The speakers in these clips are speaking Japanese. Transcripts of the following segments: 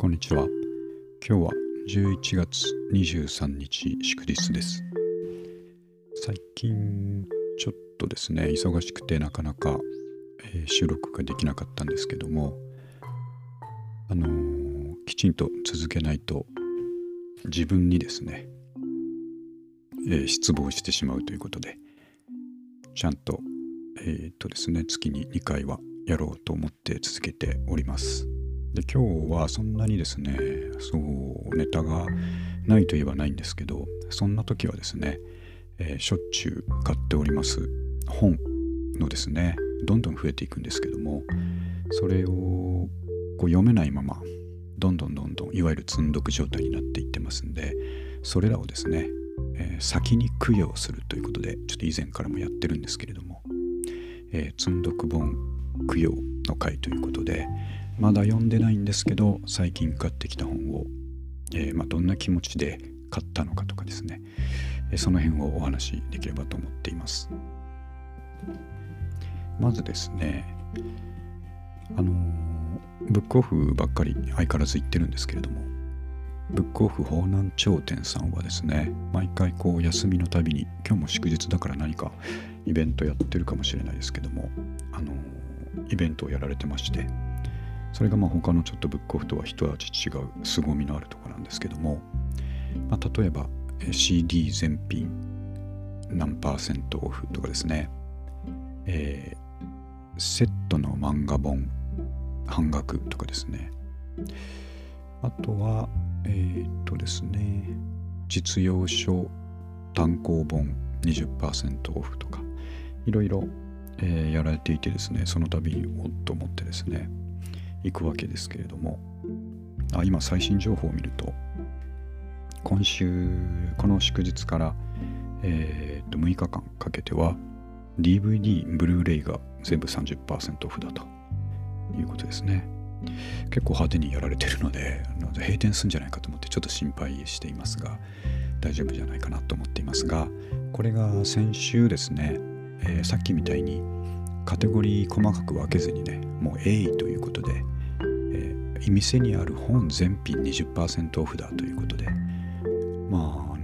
こんにちは。今日は11月23日祝日です。最近ちょっとですね、忙しくてなかなか収録ができなかったんですけども、きちんと続けないと自分にですね、失望してしまうということで、ちゃんとですね、月に2回はやろうと思って続けております。で、今日はそんなにですね、ネタがないといえばないんですけど、そんな時はですね、しょっちゅう買っております本のですね、どんどん増えていくんですけども、それを読めないまま、どんどんいわゆる積んどく状態になっていってますんで、それらをですね、先に供養するということで、ちょっと以前からもやってるんですけれども、積んどく本供養の会ということで、まだ読んでないんですけど、最近買ってきた本を、どんな気持ちで買ったのかとかですね、その辺をお話しできればと思っています。まずですね、ブックオフばっかり相変わらず行ってるんですけれども、ブックオフ方南頂店さんはですね、毎回休みのたびに、今日も祝日だから何かイベントやってるかもしれないですけども、イベントをやられてまして、それが他のちょっとブックオフとは一味違う凄みのあるところなんですけども、例えば CD 全品何%オフとかですね、セットの漫画本半額とかですね、あとはですね、実用書単行本 20% オフとか、いろいろやられていてですね、その度におっと思ってですね、行くわけですけれども、今最新情報を見ると、今週この祝日から、6日間かけては DVD ブルーレイが全部 30% オフだということですね。結構派手にやられてるので、閉店するんじゃないかと思ってちょっと心配していますが、大丈夫じゃないかなと思っていますが、これが先週ですね、さっきみたいにカテゴリー細かく分けずにね、もう鋭意ということで、店にある本全品 20% オフだということで、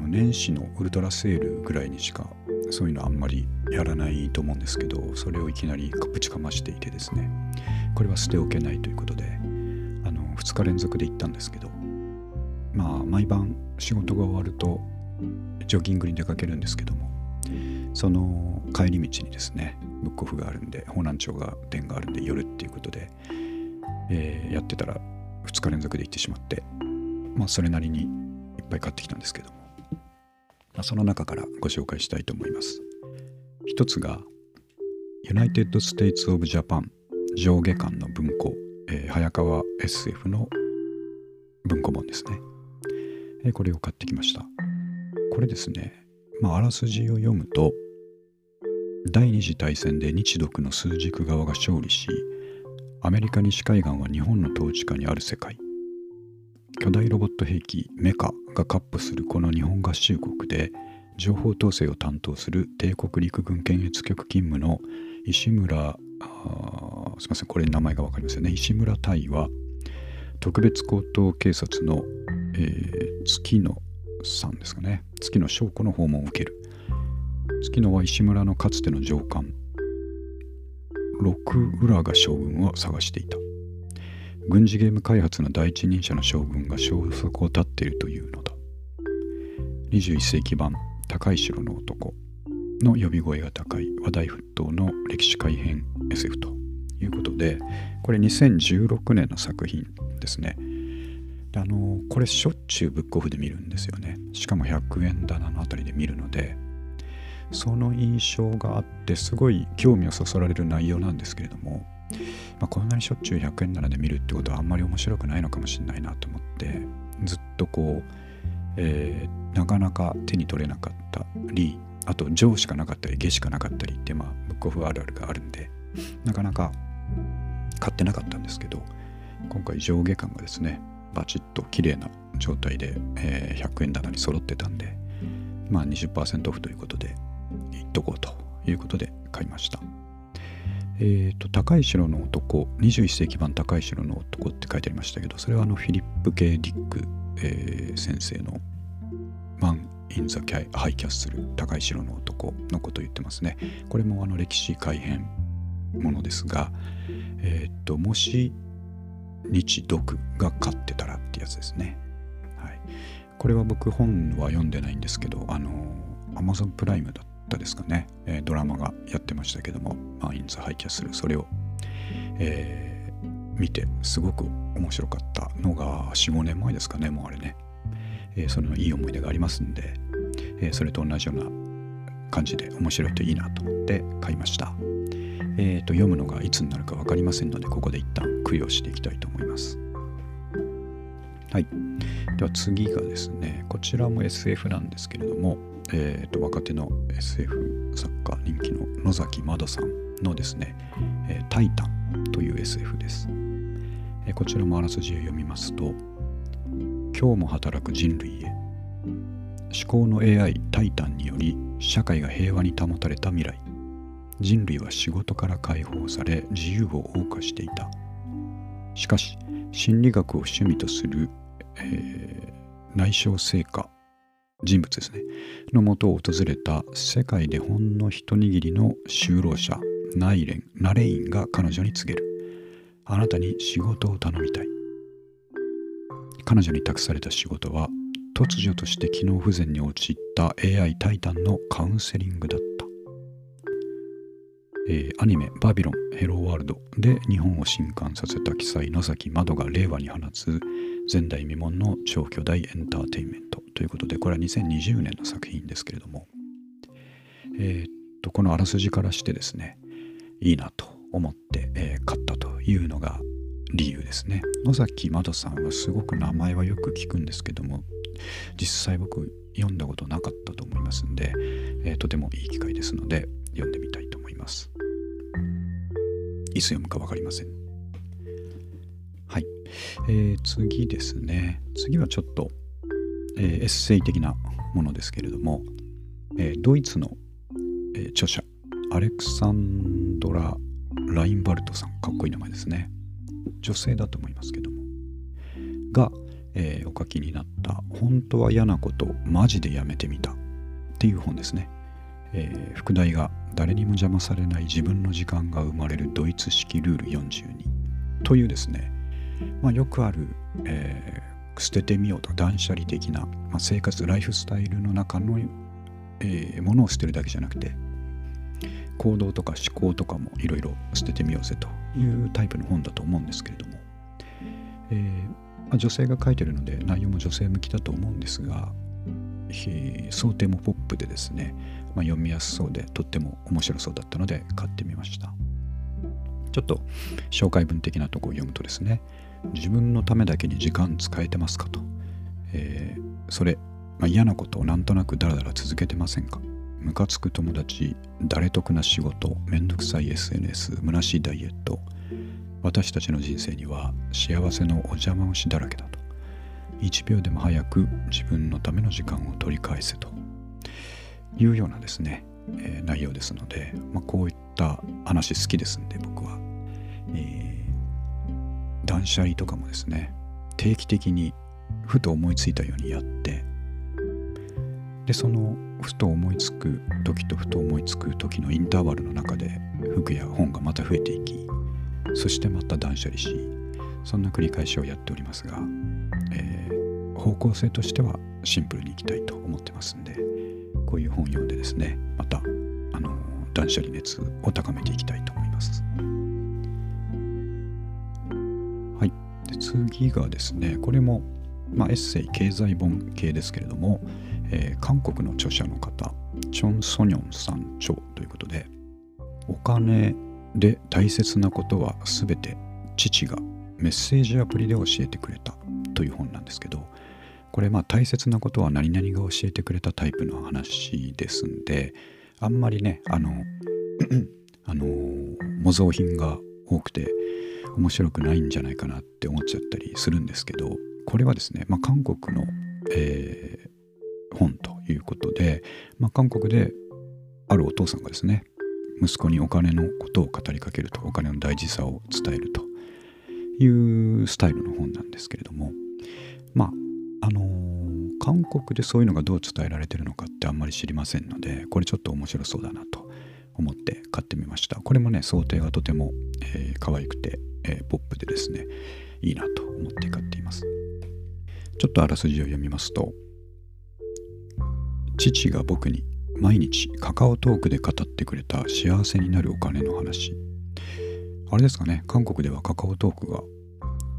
年始のウルトラセールぐらいにしかそういうのあんまりやらないと思うんですけど、それをいきなりぶちかましていてですね、これは捨ておけないということで、2日連続で行ったんですけど、毎晩仕事が終わるとジョギングに出かけるんですけども、その帰り道にですね、ブックオフがあるんで、方南町店があるんで寄るっていうことで、やってたら2日連続で行ってしまって、それなりにいっぱい買ってきたんですけども、その中からご紹介したいと思います。一つが United States of Japan 上下巻の文庫、早川 SF の文庫本ですね、これを買ってきました。これですね、あらすじを読むと、第二次大戦で日独の枢軸側が勝利し、アメリカ西海岸は日本の統治下にある世界、巨大ロボット兵器メカが闊歩するこの日本合衆国で、情報統制を担当する帝国陸軍検閲局勤務の石村隊は、特別高等警察の、月野さんですかね、月野祥子の訪問を受ける。月野は石村のかつての上官六浦が将軍を探していた。軍事ゲーム開発の第一人者の将軍が消息を絶っているというのだ。21世紀版高い城の男の呼び声が高い話題沸騰の歴史改変 SF ということで、これ2016年の作品ですね。これしょっちゅうブックオフで見るんですよね。しかも100円棚のあたりで見るので、その印象があってすごい興味をそそられる内容なんですけれども、こんなにしょっちゅう100円棚で見るってことはあんまり面白くないのかもしれないなと思って、ずっとなかなか手に取れなかったり、あと上しかなかったり下しかなかったりってブックオフあるあるがあるんで、なかなか買ってなかったんですけど、今回上下巻がですねバチッと綺麗な状態で、100円棚に揃ってたんで、20% オフということでいっとこうということで買いました。高い城の男、21世紀版高い城の男って書いてありましたけど、それはフィリップ・K・ディック、先生のマン・イン・ザ・ハイ・キャッスル、高い城の男のことを言ってますね。これも歴史改変ものですが、もし日独が勝ってたらってやつですね。はい、これは僕本は読んでないんですけど、Amazon プライムだったですかね、ドラマがやってましたけども、マン・イン・ザ・ハイ・キャッスル、それを、見てすごく面白かったのが 4,5 年前ですかね、もうあれね。それのいい思い出がありますんで、それと同じような感じで面白いといいなと思って買いました。読むのがいつになるか分かりませんので、ここで一旦供養していきたいと思います。はい、では次がですね、こちらも SF なんですけれども、若手の SF 作家、人気の野崎窓さんのですね、タイタンという SF です。こちらもあらすじを読みますと、今日も働く人類へ、思考の AI タイタンにより社会が平和に保たれた未来、人類は仕事から解放され自由を謳歌していた。しかし心理学を趣味とする、内省聖家人物ですねのもとを訪れた世界でほんの一握りの就労者ナレインが彼女に告げる。あなたに仕事を頼みたい。彼女に託された仕事は、突如として機能不全に陥った AI タイタンのカウンセリングだった。アニメ「バビロンヘローワールド」で日本を震撼させた鬼才野崎窓が令和に放つ前代未聞の超巨大エンターテインメントということで、これは2020年の作品ですけれども、このあらすじからしてですね、いいなと思って、買ったというのが理由ですね。野崎窓さんはすごく名前はよく聞くんですけども、実際僕読んだことなかったと思いますんで、とてもいい機会ですので読んでみたいと思います。いつ読むか分かりません。はい、次ですね。次はちょっと、エッセイ的なものですけれども、ドイツの、著者アレクサンドラ・ラインバルトさん、かっこいい名前ですね。女性だと思いますけどもが、お書きになった「本当は嫌なことマジでやめてみた」っていう本ですね。副題が「誰にも邪魔されない自分の時間が生まれるドイツ式ルール42」というですね、よくある、捨ててみようとか断捨離的な、生活ライフスタイルの中の、ものを捨てるだけじゃなくて、行動とか思考とかもいろいろ捨ててみようぜというタイプの本だと思うんですけれども、女性が書いてるので内容も女性向きだと思うんですが、想定もポップでですね、読みやすそうでとっても面白そうだったので買ってみました。ちょっと紹介文的なところを読むとですね、自分のためだけに時間使えてますかと、それ、嫌なことをなんとなくダラダラ続けてませんか。ムカつく友達、誰得な仕事、めんどくさい SNS、むなしいダイエット、私たちの人生には幸せのお邪魔虫だらけだと。1秒でも早く自分のための時間を取り返せというようなですね、内容ですので、こういった話好きですんで僕は、断捨離とかもですね、定期的にふと思いついたようにやって、でそのふと思いつく時とふと思いつく時のインターバルの中で服や本がまた増えていき、そしてまた断捨離し、そんな繰り返しをやっておりますが、方向性としてはシンプルにいきたいと思ってますんで、こういう本読んでですね、また断捨離熱を高めていきたいと思います。はい、で次がですね、これもエッセイ経済本系ですけれども、韓国の著者の方、チョン・ソニョンさん著ということで、お金で大切なことはすべて父がメッセージアプリで教えてくれたという本なんですけど、これ大切なことは何々が教えてくれたタイプの話ですんで、あんまりね模造品が多くて面白くないんじゃないかなって思っちゃったりするんですけど、これはですね、韓国の、本ということで、韓国であるお父さんがですね、息子にお金のことを語りかけると、お金の大事さを伝えるというスタイルの本なんですけれども、まあ韓国でそういうのがどう伝えられてるのかってあんまり知りませんので、これちょっと面白そうだなと思って買ってみました。これもね、想定がとても、可愛くて、ポップでですね、いいなと思って買っています。ちょっとあらすじを読みますと、父が僕に毎日カカオトークで語ってくれた幸せになるお金の話。あれですかね、韓国ではカカオトークが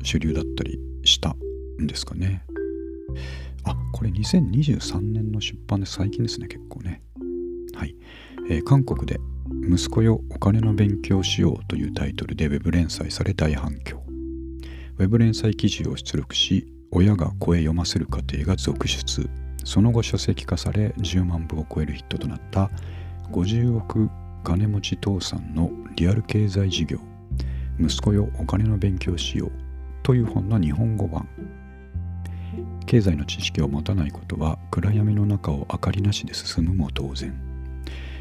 主流だったりしたんですかね。あ、これ2023年の出版で最近ですね、結構ね。はい、韓国で息子よお金の勉強しようというタイトルでウェブ連載され大反響。ウェブ連載記事を出力し、親が声読ませる過程が続出。その後書籍化され10万部を超えるヒットとなった50億金持ち父さんのリアル経済事業、息子よお金の勉強しようという本の日本語版。経済の知識を持たないことは暗闇の中を明かりなしで進むも当然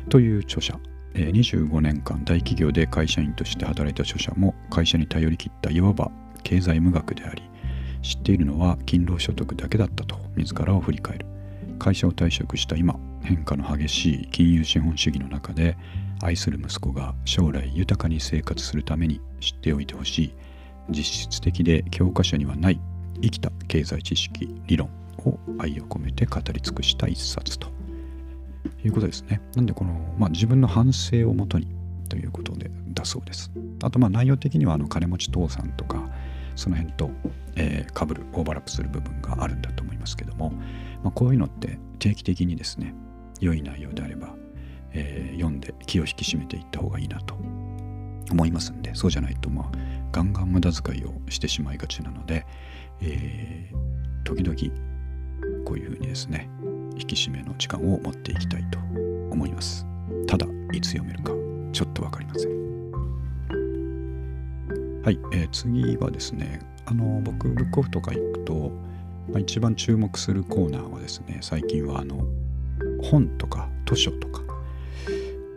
という著者。25年間大企業で会社員として働いた著者も会社に頼り切ったいわば経済無学であり、知っているのは勤労所得だけだったと自らを振り返る。会社を退職した今、変化の激しい金融資本主義の中で愛する息子が将来豊かに生活するために知っておいてほしい、実質的で教科書にはない生きた経済知識理論を愛を込めて語り尽くした一冊ということですね。なんでこの、自分の反省をもとにということでだそうです。あと内容的には金持ち父さんとかその辺と、被るオーバーラップする部分があるんだと思いますけども、こういうのって定期的にですね、良い内容であれば、読んで気を引き締めていった方がいいなと思いますんで、そうじゃないとガンガン無駄遣いをしてしまいがちなので、時々こういうふうにですね、引き締めの時間を持っていきたいと思います。ただいつ読めるかちょっと分かりません。はい、次はですね、僕ブックオフとか行くと、一番注目するコーナーはですね、最近は本とか図書とか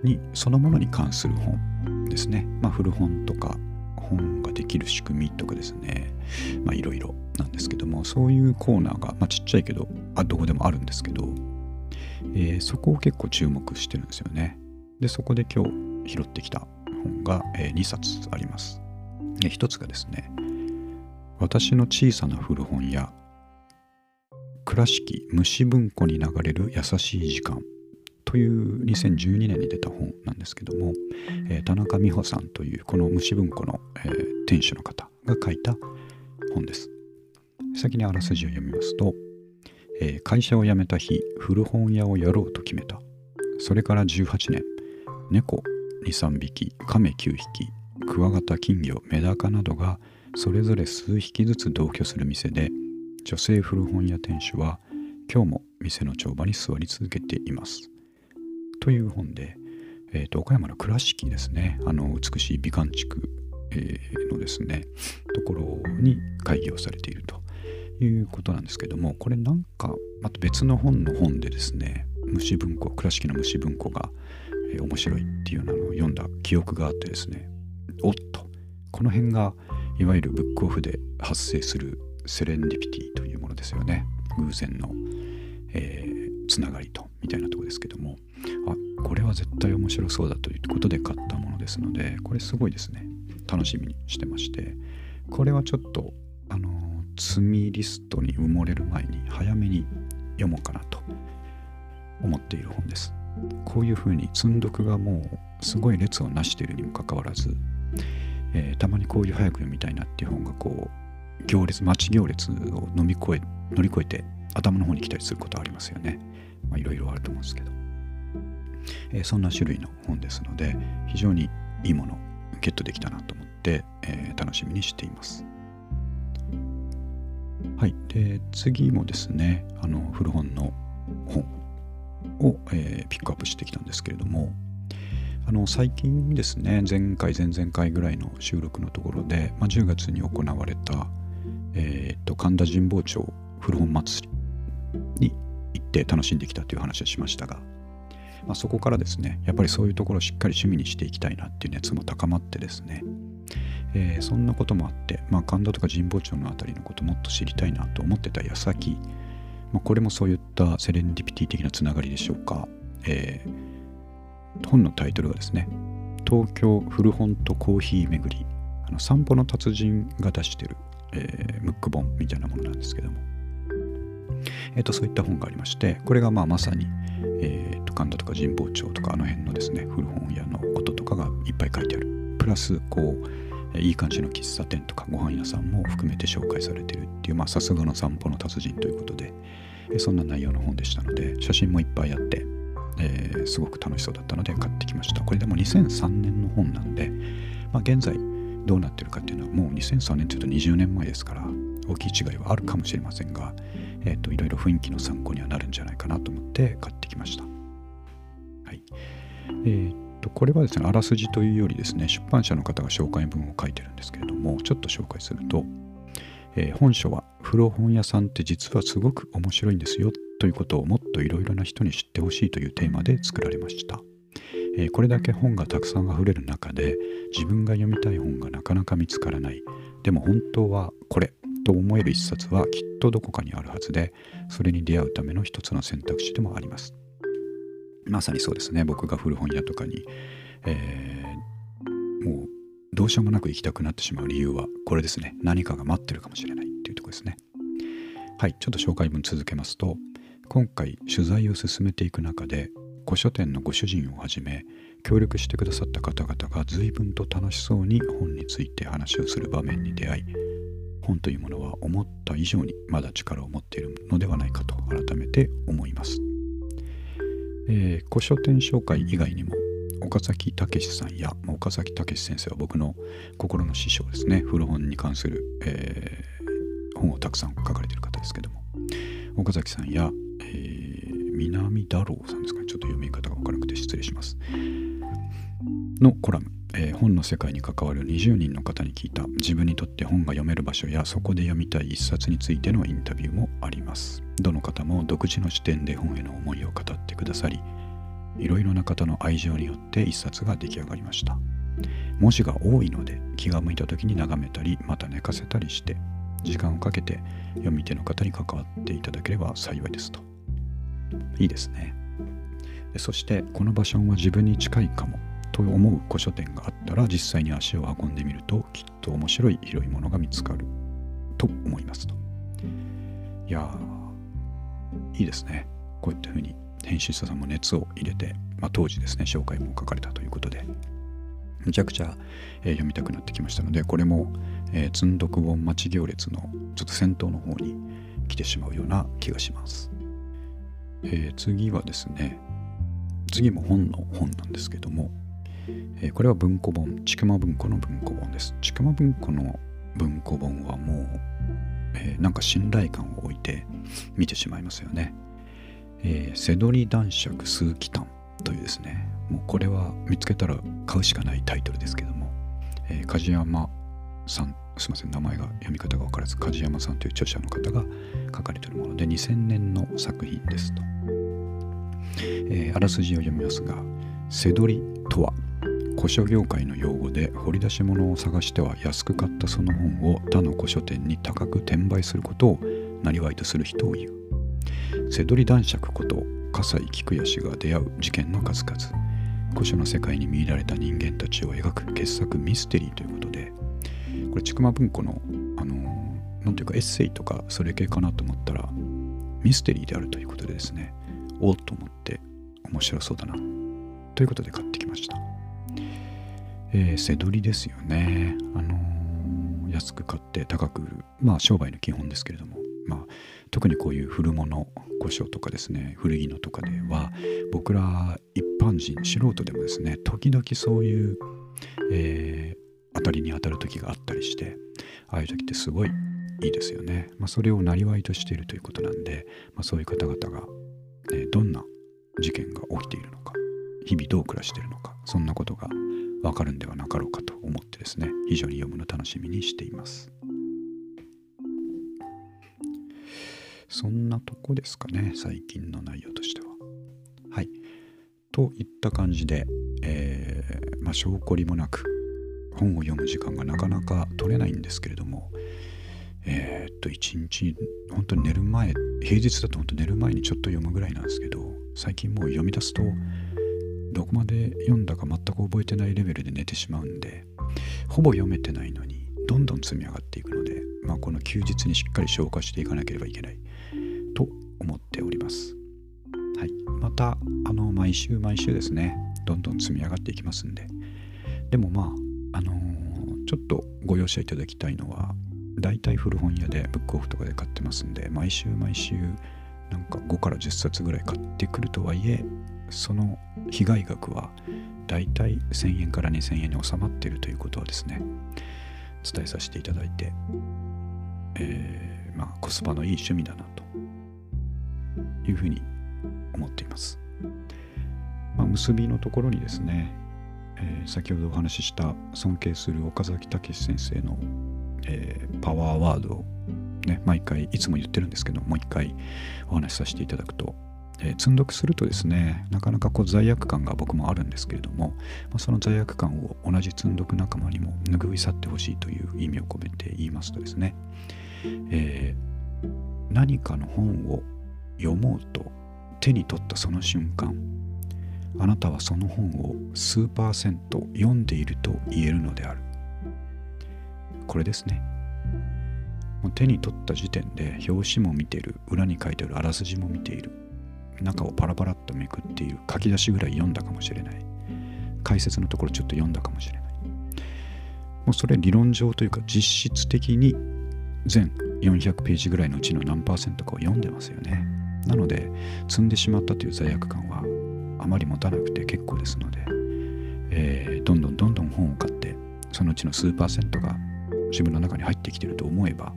にそのものに関する本ですね。古本とか本ができる仕組みとかですね、いろいろなんですけども、そういうコーナーが、ちっちゃいけどどこでもあるんですけど、そこを結構注目してるんですよね。でそこで今日拾ってきた本が、2冊あります。一つがですね、私の小さな古本屋、倉敷虫文庫に流れる優しい時間という2012年に出た本なんですけども、田中美穂さんというこの虫文庫の、店主の方が書いた本です。先にあらすじを読みますと、会社を辞めた日、古本屋をやろうと決めた。それから18年、猫 2,3 匹、亀9匹、クワガタ、金魚、メダカなどがそれぞれ数匹ずつ同居する店で、女性古本屋店主は今日も店の帳場に座り続けていますという本で、岡山の倉敷ですね、美しい美観地区のですねところに開業されているということなんですけども、これなんかまた別の本の本でですね、虫文庫、倉敷の虫文庫が面白いっていうのを読んだ記憶があってですね、おっと、この辺がいわゆるブックオフで発生するセレンディピティというものですよね。偶然の、つながりとみたいなところですけども、これは絶対面白そうだということで買ったものですので、これすごいですね、楽しみにしてまして、これはちょっと積みリストに埋もれる前に早めに読もうかなと思っている本です。こういうふうに積んどくがもうすごい列をなしているにもかかわらず、たまにこういう早く読みたいなっていう本がこう行列、待ち行列を乗り越えて頭の方に来たりすることはありますよね。いろいろあると思うんですけど、そんな種類の本ですので、非常にいいものゲットできたなと思って、楽しみにしています。はい、で次もですね、古本の本を、ピックアップしてきたんですけれども、最近ですね、前回前々回ぐらいの収録のところで、10月に行われた、神田神保町古本祭りに行って楽しんできたという話をしましたが、まあ、そこからですねやっぱりそういうところをしっかり趣味にしていきたいなっていう熱も高まってですね、そんなこともあって、まあ、神田とか神保町のあたりのこともっと知りたいなと思ってた矢先、まあ、これもそういったセレンディピティ的なつながりでしょうか、本のタイトルがですね東京古本とコーヒー巡り散歩の達人が出してる、ムック本みたいなものなんですけども、そういった本がありまして、これがまあまさに、神田とか神保町とかあの辺のですね古本屋のこととかがいっぱい書いてあるプラスこういい感じの喫茶店とかご飯屋さんも含めて紹介されてるっていう、さすがの散歩の達人ということで、そんな内容の本でしたので、写真もいっぱいあって、すごく楽しそうだったので買ってきました。これでも2003年の本なんで、まあ、現在どうなってるかっていうのはもう2003年というと20年前ですから大きい違いはあるかもしれませんが、いろいろ雰囲気の参考にはなるんじゃないかなと思って買ってきました。はい、これはですねあらすじというよりですね出版社の方が紹介文を書いてるんですけれども、ちょっと紹介すると、本書は古本屋さんって実はすごく面白いんですよということをもっといろいろな人に知ってほしいというテーマで作られました。これだけ本がたくさんあふれる中で自分が読みたい本がなかなか見つからない、でも本当はこれと思える一冊はきっとどこかにあるはずで、それに出会うための一つの選択肢でもあります。まさにそうですね。僕が古本屋とかに、もうどうしようもなく行きたくなってしまう理由はこれですね。何かが待ってるかもしれないっていうところですね。はい、ちょっと紹介文続けますと、今回取材を進めていく中で古書店のご主人をはじめ協力してくださった方々が随分と楽しそうに本について話をする場面に出会い、本というものは思った以上にまだ力を持っているのではないかと改めて思います。古書店紹介以外にも岡崎武史さんや、岡崎武史先生は僕の心の師匠ですね。古本に関する、本をたくさん書かれている方ですけども、岡崎さんや、南太郎さんですかね。ちょっと読み方が分からなくて失礼します。のコラム、本の世界に関わる20人の方に聞いた自分にとって本が読める場所やそこで読みたい一冊についてのインタビューもあります。どの方も独自の視点で本への思いを語ってくださり、いろいろな方の愛情によって一冊が出来上がりました。文字が多いので気が向いた時に眺めたり、また寝かせたりして時間をかけて読み手の方に関わっていただければ幸いですと。いいですね。そしてこの場所は自分に近いかもと思う古書店があったら実際に足を運んでみるときっと面白い広いものが見つかると思いますと。いやーいいですね。こういったふうに編集者さんも熱を入れて、まあ、当時ですね紹介も書かれたということでめちゃくちゃ、読みたくなってきましたので、これも、積んどく本待ち行列のちょっと先頭の方に来てしまうような気がします。次はですね、次も本の本なんですけども、これは文庫本、千曲文庫の文庫本です。千曲文庫の文庫本はもう、なんか信頼感を置いて見てしまいますよね。セドリ男爵数奇譚というですね、もうこれは見つけたら買うしかないタイトルですけども、梶山さん、すみません名前が読み方が分からず、梶山さんという著者の方が書かれているもので2000年の作品ですと。あらすじを読みますが、背取りとは古書業界の用語で、掘り出し物を探しては安く買ったその本を他の古書店に高く転売することをなりわいとする人を言う。背取り男爵こと笠井菊也氏が出会う事件の数々、古書の世界に見入られた人間たちを描く傑作ミステリーということで、これ千曲文庫のなんていうかエッセイとかそれ系かなと思ったらミステリーであるということでですね、おっと思って面白そうだなということで買ってきました。背取りですよね。安く買って高く売る、まあ商売の基本ですけれども、まあ特にこういう古物古書とかですね、古着のとかでは僕ら一般人素人でもですね、時々そういう、当たりに当たる時があったりして、ああいう時ってすごいいいですよね。まあ、それをなりわいとしているということなんで、まあ、そういう方々が、どんな事件が起きているのか、日々どう暮らしているのか、そんなことが分かるんではなかろうかと思ってですね、非常に読むの楽しみにしています。そんなとこですかね、最近の内容としては。はい、といった感じで、証拠りもなく本を読む時間がなかなか取れないんですけれども、一日本当に寝る前、平日だと本当寝る前にちょっと読むぐらいなんですけど、最近もう読み出すとどこまで読んだか全く覚えてないレベルで寝てしまうんで、ほぼ読めてないのにどんどん積み上がっていくので、この休日にしっかり消化していかなければいけないと思っております。はい、また毎週毎週ですね、どんどん積み上がっていきますんで。でもちょっとご容赦いただきたいのは、だいたい古本屋でブックオフとかで買ってますんで、毎週毎週なんか5から10冊ぐらい買ってくるとはいえ、その被害額はだいたい1000円から2000円に収まっているということはですね、伝えさせていただいて、コスパのいい趣味だなというふうに思っています。結びのところにですね、先ほどお話しした尊敬する岡崎武史先生の、パワーワードを、毎回いつも言ってるんですけど、もう一回お話しさせていただくと、積読するとですね、なかなか罪悪感が僕もあるんですけれども、その罪悪感を同じ積読仲間にも拭い去ってほしいという意味を込めて言いますとですね、何かの本を読もうと手に取ったその瞬間、あなたはその本を数パーセント読んでいると言えるのである。これですね。もう手に取った時点で表紙も見ている、裏に書いてあるあらすじも見ている、中をパラパラっとめくっている、書き出しぐらい読んだかもしれない、解説のところちょっと読んだかもしれない、もうそれ理論上というか実質的に全400ページぐらいのうちの何パーセントかを読んでますよね。なので積んでしまったという罪悪感はあまり持たなくて結構ですので、どんどん本を買って、そのうちの数パーセントが自分の中に入ってきていると思えば、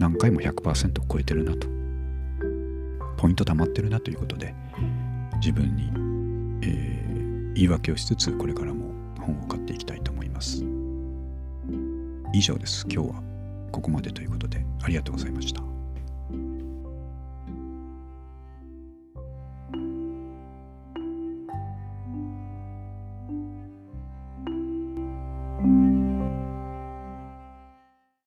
何回も 100% を超えてるなと、ポイント溜まってるなということで、自分に、言い訳をしつつ、これからも本を買っていきたいと思います。以上です。今日はここまでということで、ありがとうございました。